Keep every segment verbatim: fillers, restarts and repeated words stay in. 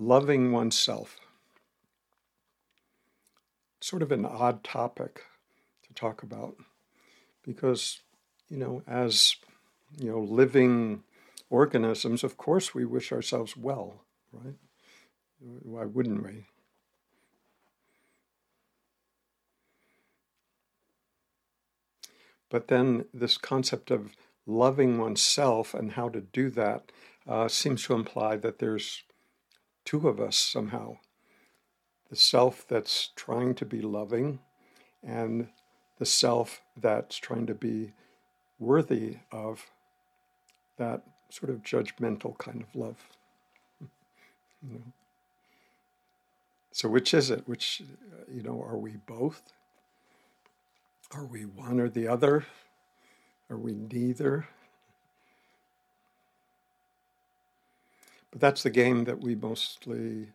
loving oneself. Sort of an odd topic to talk about because, you know, as, you know, living organisms, of course we wish ourselves well, right? Why wouldn't we? But then this concept of loving oneself and how to do that uh, seems to imply that there's two of us somehow. The self that's trying to be loving and the self that's trying to be worthy of that sort of judgmental kind of love. You know? So which is it? Which, you know, are we both? Are we one or the other? Are we neither? But that's the game that we mostly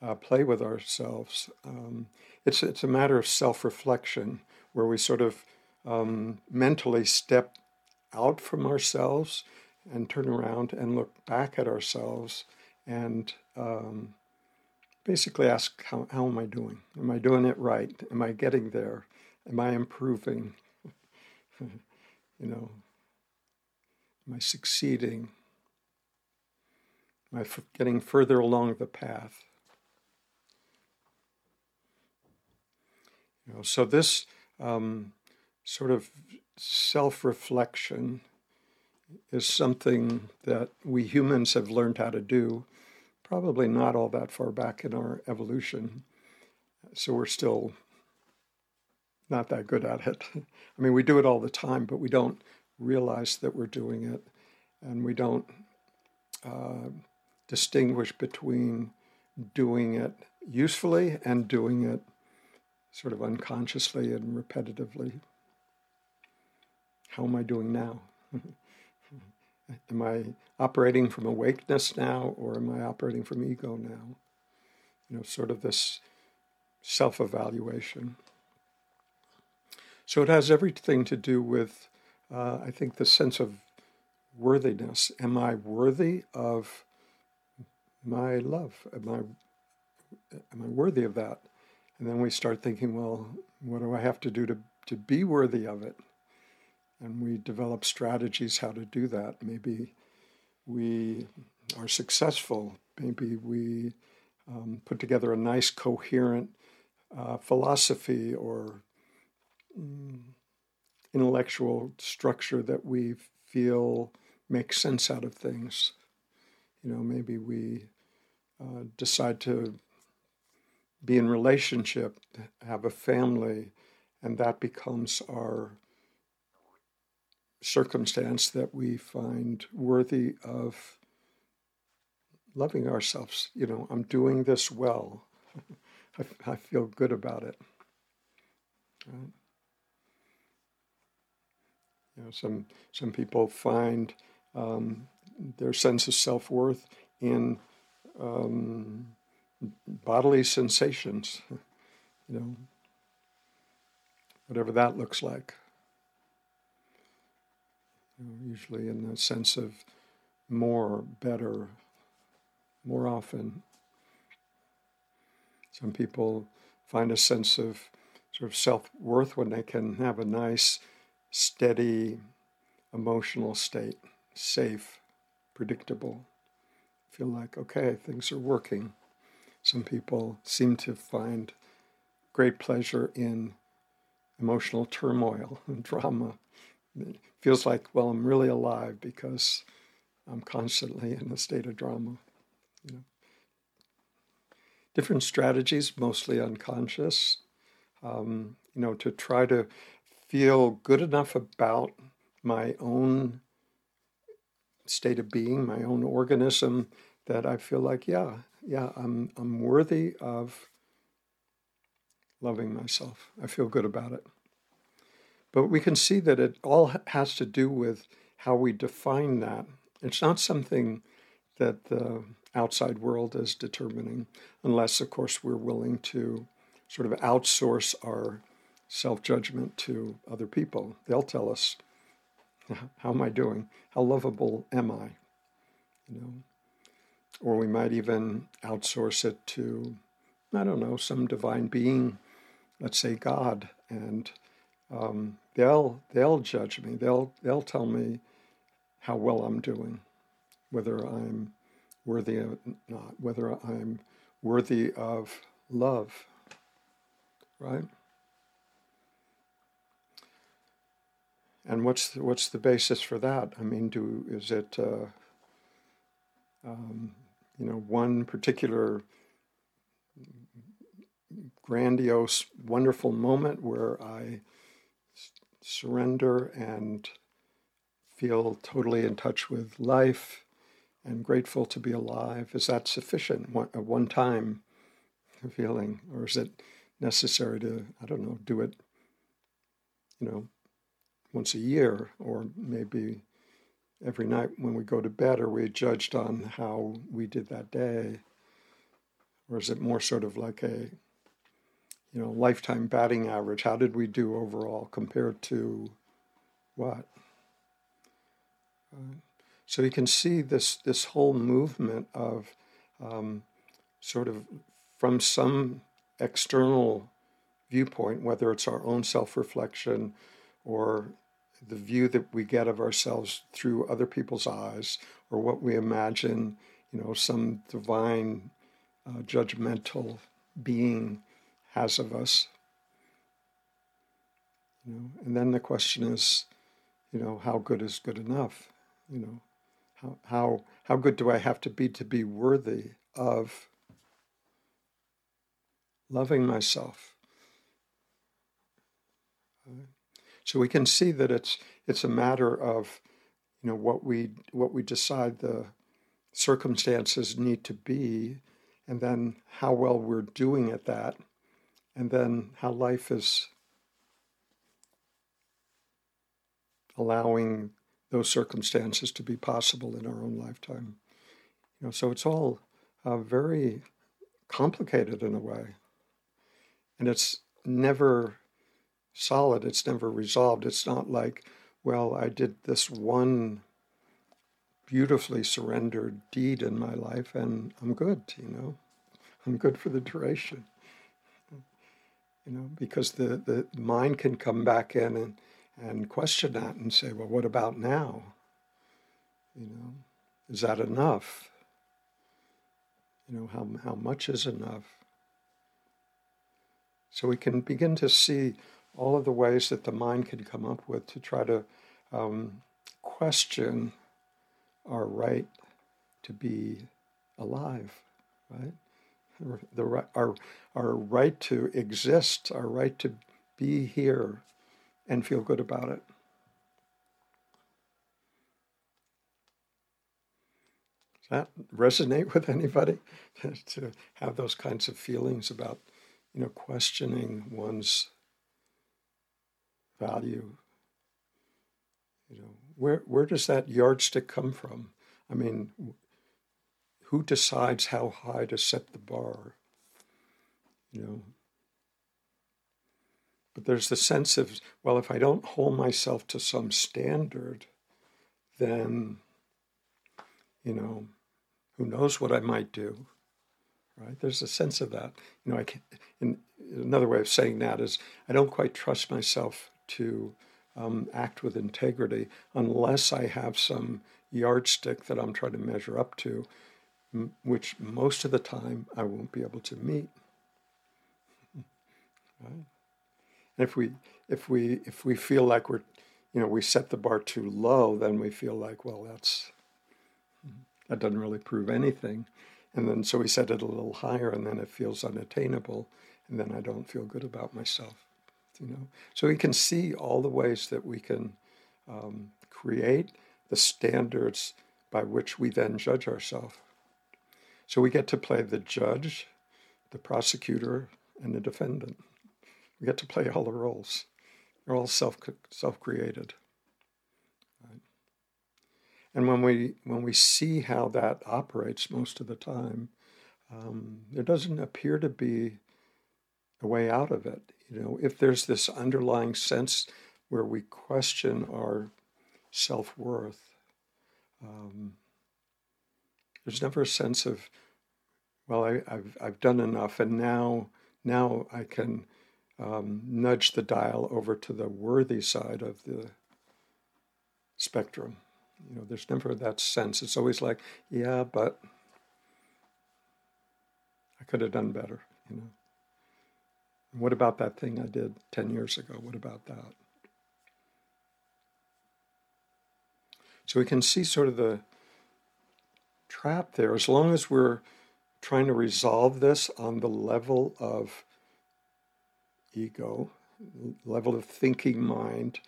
uh, play with ourselves. Um, it's it's a matter of self-reflection, where we sort of um, mentally step out from ourselves and turn around and look back at ourselves and um, basically ask, how, how am I doing? Am I doing it right? Am I getting there? Am I improving? You know, am I succeeding? Am I f- getting further along the path? You know, so this um, sort of self-reflection is something that we humans have learned how to do, probably not all that far back in our evolution. So we're still not that good at it. I mean, we do it all the time, but we don't realize that we're doing it, and we don't uh, distinguish between doing it usefully and doing it sort of unconsciously and repetitively. How am I doing now? Am I operating from awakeness now, or am I operating from ego now? You know, sort of this self-evaluation. So it has everything to do with, uh, I think, the sense of worthiness. Am I worthy of my love? Am I am I worthy of that? And then we start thinking, well, what do I have to do to, to be worthy of it? And we develop strategies how to do that. Maybe we are successful. Maybe we um, put together a nice, coherent uh, philosophy or intellectual structure that we feel makes sense out of things. You know, maybe we uh, decide to be in relationship, have a family, and that becomes our circumstance that we find worthy of loving ourselves. You know, I'm doing this well. I, I feel good about it. Right? You know, some some people find um, their sense of self-worth in um, bodily sensations, you know, whatever that looks like. You know, usually in the sense of more, better, more often. Some people find a sense of sort of self-worth when they can have a nice, steady emotional state, safe, predictable. Feel like, okay, things are working. Some people seem to find great pleasure in emotional turmoil and drama. It feels like, well, I'm really alive because I'm constantly in a state of drama. You know? Different strategies, mostly unconscious, um, you know, to try to feel good enough about my own state of being, my own organism, that I feel like, yeah, yeah, I'm I'm worthy of loving myself. I feel good about it. But we can see that it all has to do with how we define that. It's not something that the outside world is determining, unless, of course, we're willing to sort of outsource our self-judgment to other people. They'll tell us, how am I doing? How lovable am I? You know, or we might even outsource it to, I don't know, some divine being, let's say God, and um, they'll they'll judge me. They'll they'll tell me how well I'm doing, whether I'm worthy or not, whether I'm worthy of love, right? And what's the, what's the basis for that? I mean, do is it uh, um, you know one particular grandiose, wonderful moment where I s- surrender and feel totally in touch with life and grateful to be alive? Is that sufficient, one, a one-time feeling, or is it necessary to, I don't know, do it, you know, once a year, or maybe every night when we go to bed, are we judged on how we did that day? Or is it more sort of like a, you know, lifetime batting average? How did we do overall compared to what? Uh, so you can see this this whole movement of um, sort of from some external viewpoint, whether it's our own self-reflection or the view that we get of ourselves through other people's eyes, or what we imagine, you know, some divine uh, judgmental being has of us. You know, and then the question is, you know, how good is good enough? You know, how how how good do I have to be to be worthy of loving myself? So we can see that it's it's a matter of, you know, what we what we decide the circumstances need to be, and then how well we're doing at that, and then how life is allowing those circumstances to be possible in our own lifetime. You know, so it's all uh, very complicated in a way, and it's never solid. It's never resolved. It's not like, well, I did this one beautifully surrendered deed in my life and I'm good, you know. I'm good for the duration. You know, because the, the mind can come back in and, and question that and say, well, what about now? You know, is that enough? You know, how how much is enough? So we can begin to see all of the ways that the mind can come up with to try to um, question our right to be alive, right? The, our, our right to exist, our right to be here and feel good about it. Does that resonate with anybody? To have those kinds of feelings about, you know, questioning one's value. You know, where where does that yardstick come from? I mean, who decides how high to set the bar? You know. But there's the sense of, well, if I don't hold myself to some standard, then, you know, who knows what I might do, right? There's a sense of that. You know, I can't, and another way of saying that is I don't quite trust myself to um, act with integrity unless I have some yardstick that I'm trying to measure up to, m- which most of the time I won't be able to meet. Right? And if we if we if we feel like we're, you know, we set the bar too low, then we feel like, well, that's that doesn't really prove anything, and then so we set it a little higher, and then it feels unattainable, and then I don't feel good about myself. You know, so we can see all the ways that we can um, create the standards by which we then judge ourselves. So we get to play the judge, the prosecutor, and the defendant. We get to play all the roles. They're all self self-created. Right? And when we when we see how that operates most of the time, um, there doesn't appear to be a way out of it. You know, if there's this underlying sense where we question our self-worth, um, There's never a sense of, well, I, I've I've done enough, and now now I can um, nudge the dial over to the worthy side of the spectrum. You know, there's never that sense. It's always like, yeah, but I could have done better. You know, and what about that thing I did ten years ago? What about that? So we can see sort of the trap there. As long as we're trying to resolve this on the level of ego, level of thinking mind,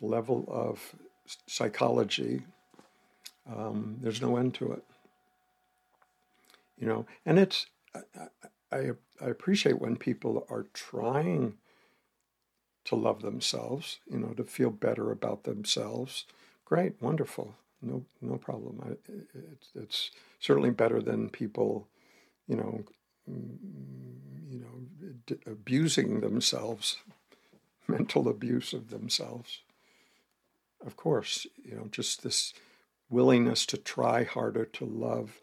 level of psychology, um, there's no end to it. You know, and it's I, I, I appreciate when people are trying to love themselves, you know, to feel better about themselves. Great, wonderful, no, no problem. I, it, it's certainly better than people, you know, you know, d- abusing themselves, mental abuse of themselves. Of course, you know, just this willingness to try harder to love.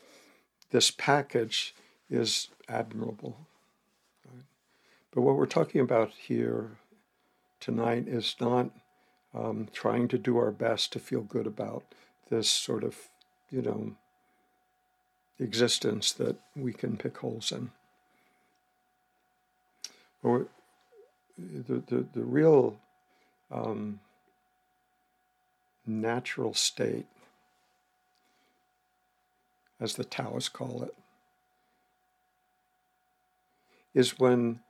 This package is admirable. Right? But what we're talking about here tonight is not. Um, trying to do our best to feel good about this sort of, you know, existence that we can pick holes in. Or the the, the real um, natural state, as the Taoists call it, is when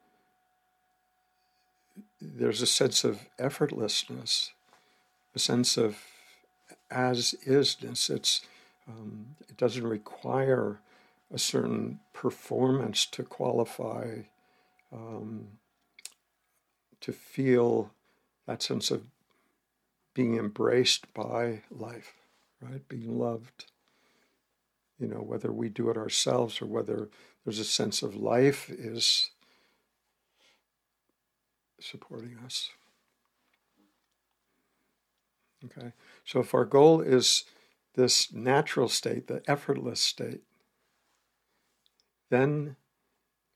there's a sense of effortlessness, a sense of as-isness. It's um, it doesn't require a certain performance to qualify, um, to feel that sense of being embraced by life, right? Being loved. You know, whether we do it ourselves or whether there's a sense of life is supporting us. Okay, so if our goal is this natural state, the effortless state, then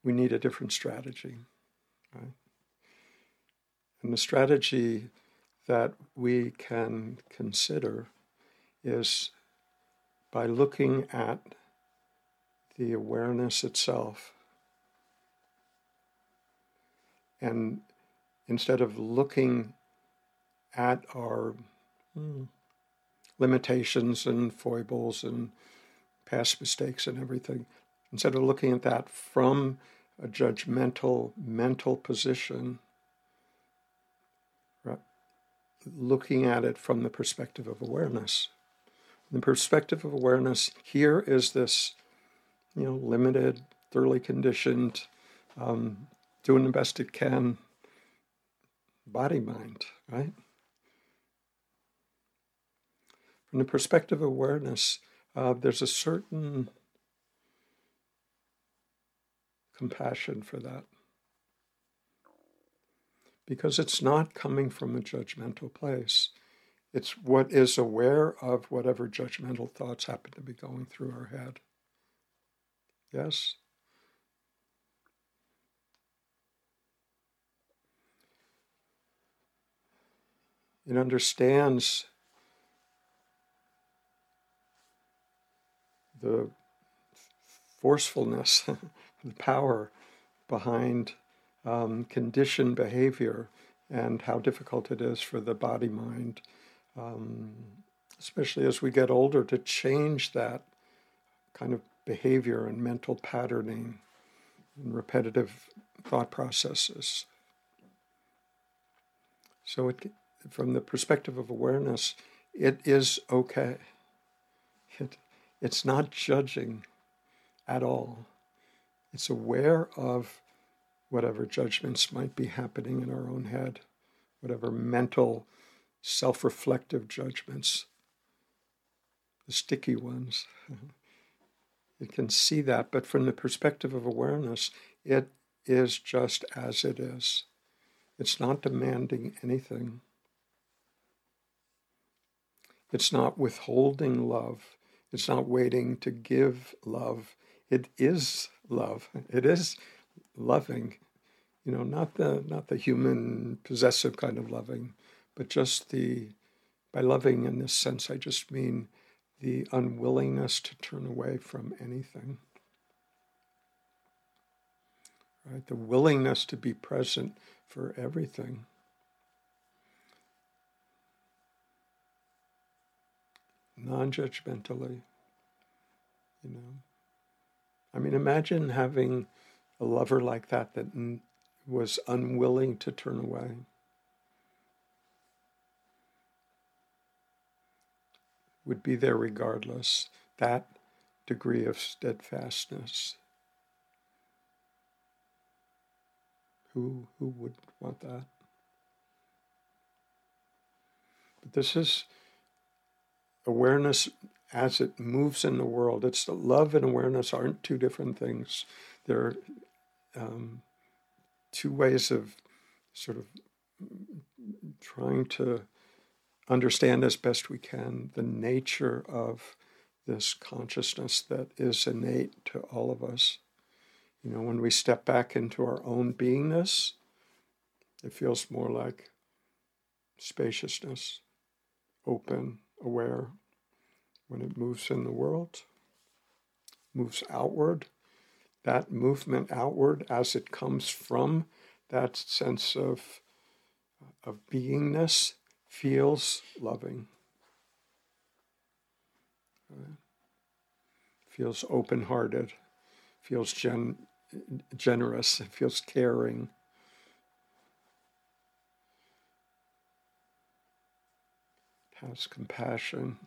we need a different strategy. Right? And the strategy that we can consider is by looking at the awareness itself, and instead of looking at our mm, limitations and foibles and past mistakes and everything, instead of looking at that from a judgmental mental position, right, looking at it from the perspective of awareness. The perspective of awareness here is this, you know, limited, thoroughly conditioned, um, doing the best it can, body-mind, right? From the perspective of awareness, uh, there's a certain compassion for that. Because it's not coming from a judgmental place. It's what is aware of whatever judgmental thoughts happen to be going through our head. Yes? It understands the forcefulness, the power behind um, conditioned behavior and how difficult it is for the body-mind, um, especially as we get older, to change that kind of behavior and mental patterning and repetitive thought processes. So it... From the perspective of awareness, it is okay. It, it's not judging at all. It's aware of whatever judgments might be happening in our own head, whatever mental, self-reflective judgments, the sticky ones. It can see that, but from the perspective of awareness, it is just as it is. It's not demanding anything. It's not withholding love. It's not waiting to give love. It is love. It is loving. You know, not the not the human possessive kind of loving, but just the, by loving in this sense, I just mean the unwillingness to turn away from anything. Right? The willingness to be present for everything. Non-judgmentally, you know. I mean, imagine having a lover like that that n- was unwilling to turn away. Would be there regardless, that degree of steadfastness. Who, who would want that? But this is awareness as it moves in the world. It's that love and awareness aren't two different things. They're um, two ways of sort of trying to understand as best we can the nature of this consciousness that is innate to all of us. You know, when we step back into our own beingness, it feels more like spaciousness, open, aware. When it moves in the world, moves outward, that movement outward as it comes from that sense of, of beingness feels loving, right? Feels open-hearted, feels gen- generous, feels caring. Has compassion.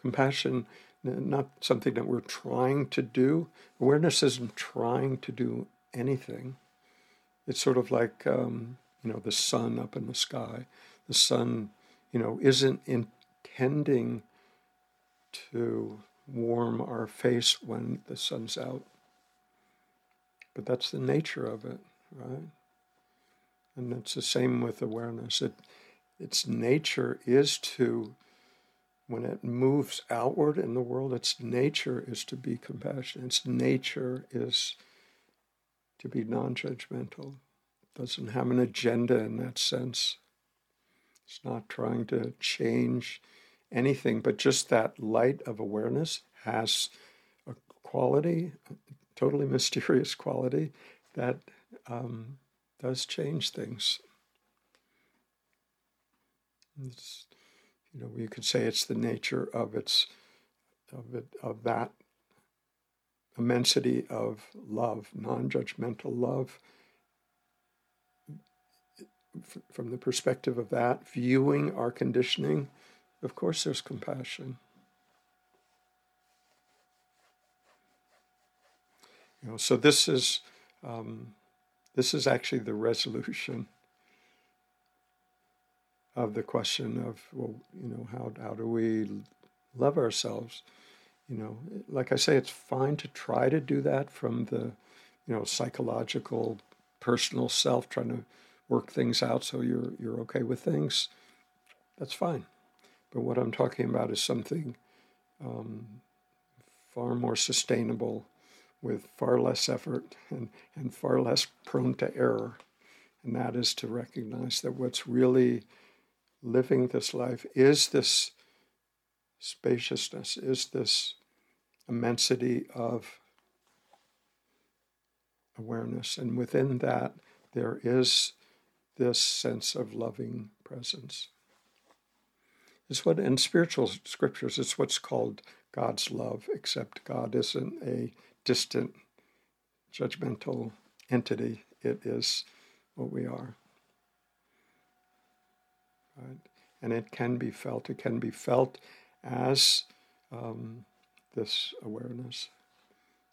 Compassion, not something that we're trying to do. Awareness isn't trying to do anything. It's sort of like, um, you know, the sun up in the sky. The sun, you know, isn't intending to warm our face when the sun's out. But that's the nature of it, right? And it's the same with awareness. It, its nature is to, when it moves outward in the world, its nature is to be compassionate. Its nature is to be non-judgmental. It doesn't have an agenda in that sense. It's not trying to change anything, but just that light of awareness has a quality, a totally mysterious quality, that um, does change things. It's, you know, you could say it's the nature of its, of it, of that immensity of love, non-judgmental love. From the perspective of that, viewing our conditioning, of course, there's compassion. You know, so this is, um, this is actually the resolution of the question of, well, you know, how how do we love ourselves? You know, like I say, it's fine to try to do that from the, you know, psychological, personal self, trying to work things out so you're you're okay with things. That's fine. But what I'm talking about is something um, far more sustainable, with far less effort and, and far less prone to error. And that is to recognize that what's really living this life is this spaciousness, is this immensity of awareness. And within that, there is this sense of loving presence. It's what, in spiritual scriptures, it's what's called God's love, except God isn't a distant, judgmental entity. It is what we are. Right? And it can be felt. It can be felt as um, this awareness,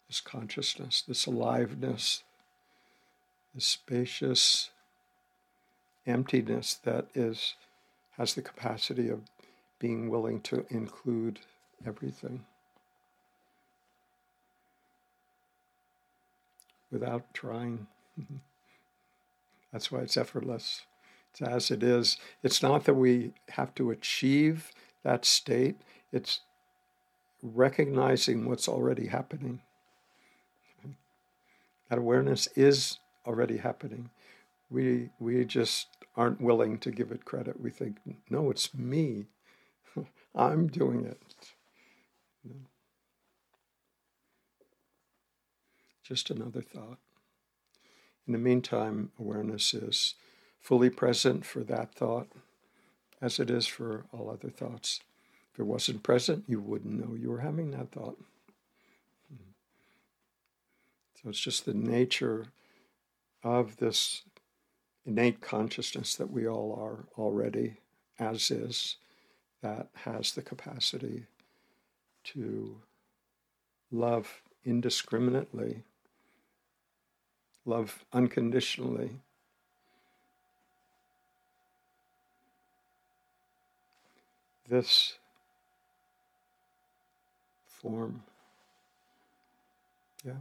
this consciousness, this aliveness, this spacious emptiness that is has the capacity of being willing to include everything without trying. That's why it's effortless. It's as it is. It's not that we have to achieve that state. It's recognizing what's already happening. That awareness is already happening. We we just aren't willing to give it credit. We think, no, it's me. I'm doing it. Just another thought. In the meantime, awareness is fully present for that thought, as it is for all other thoughts. If it wasn't present, you wouldn't know you were having that thought. So it's just the nature of this innate consciousness that we all are already, as is, that has the capacity to love indiscriminately, love unconditionally, this form. Yeah.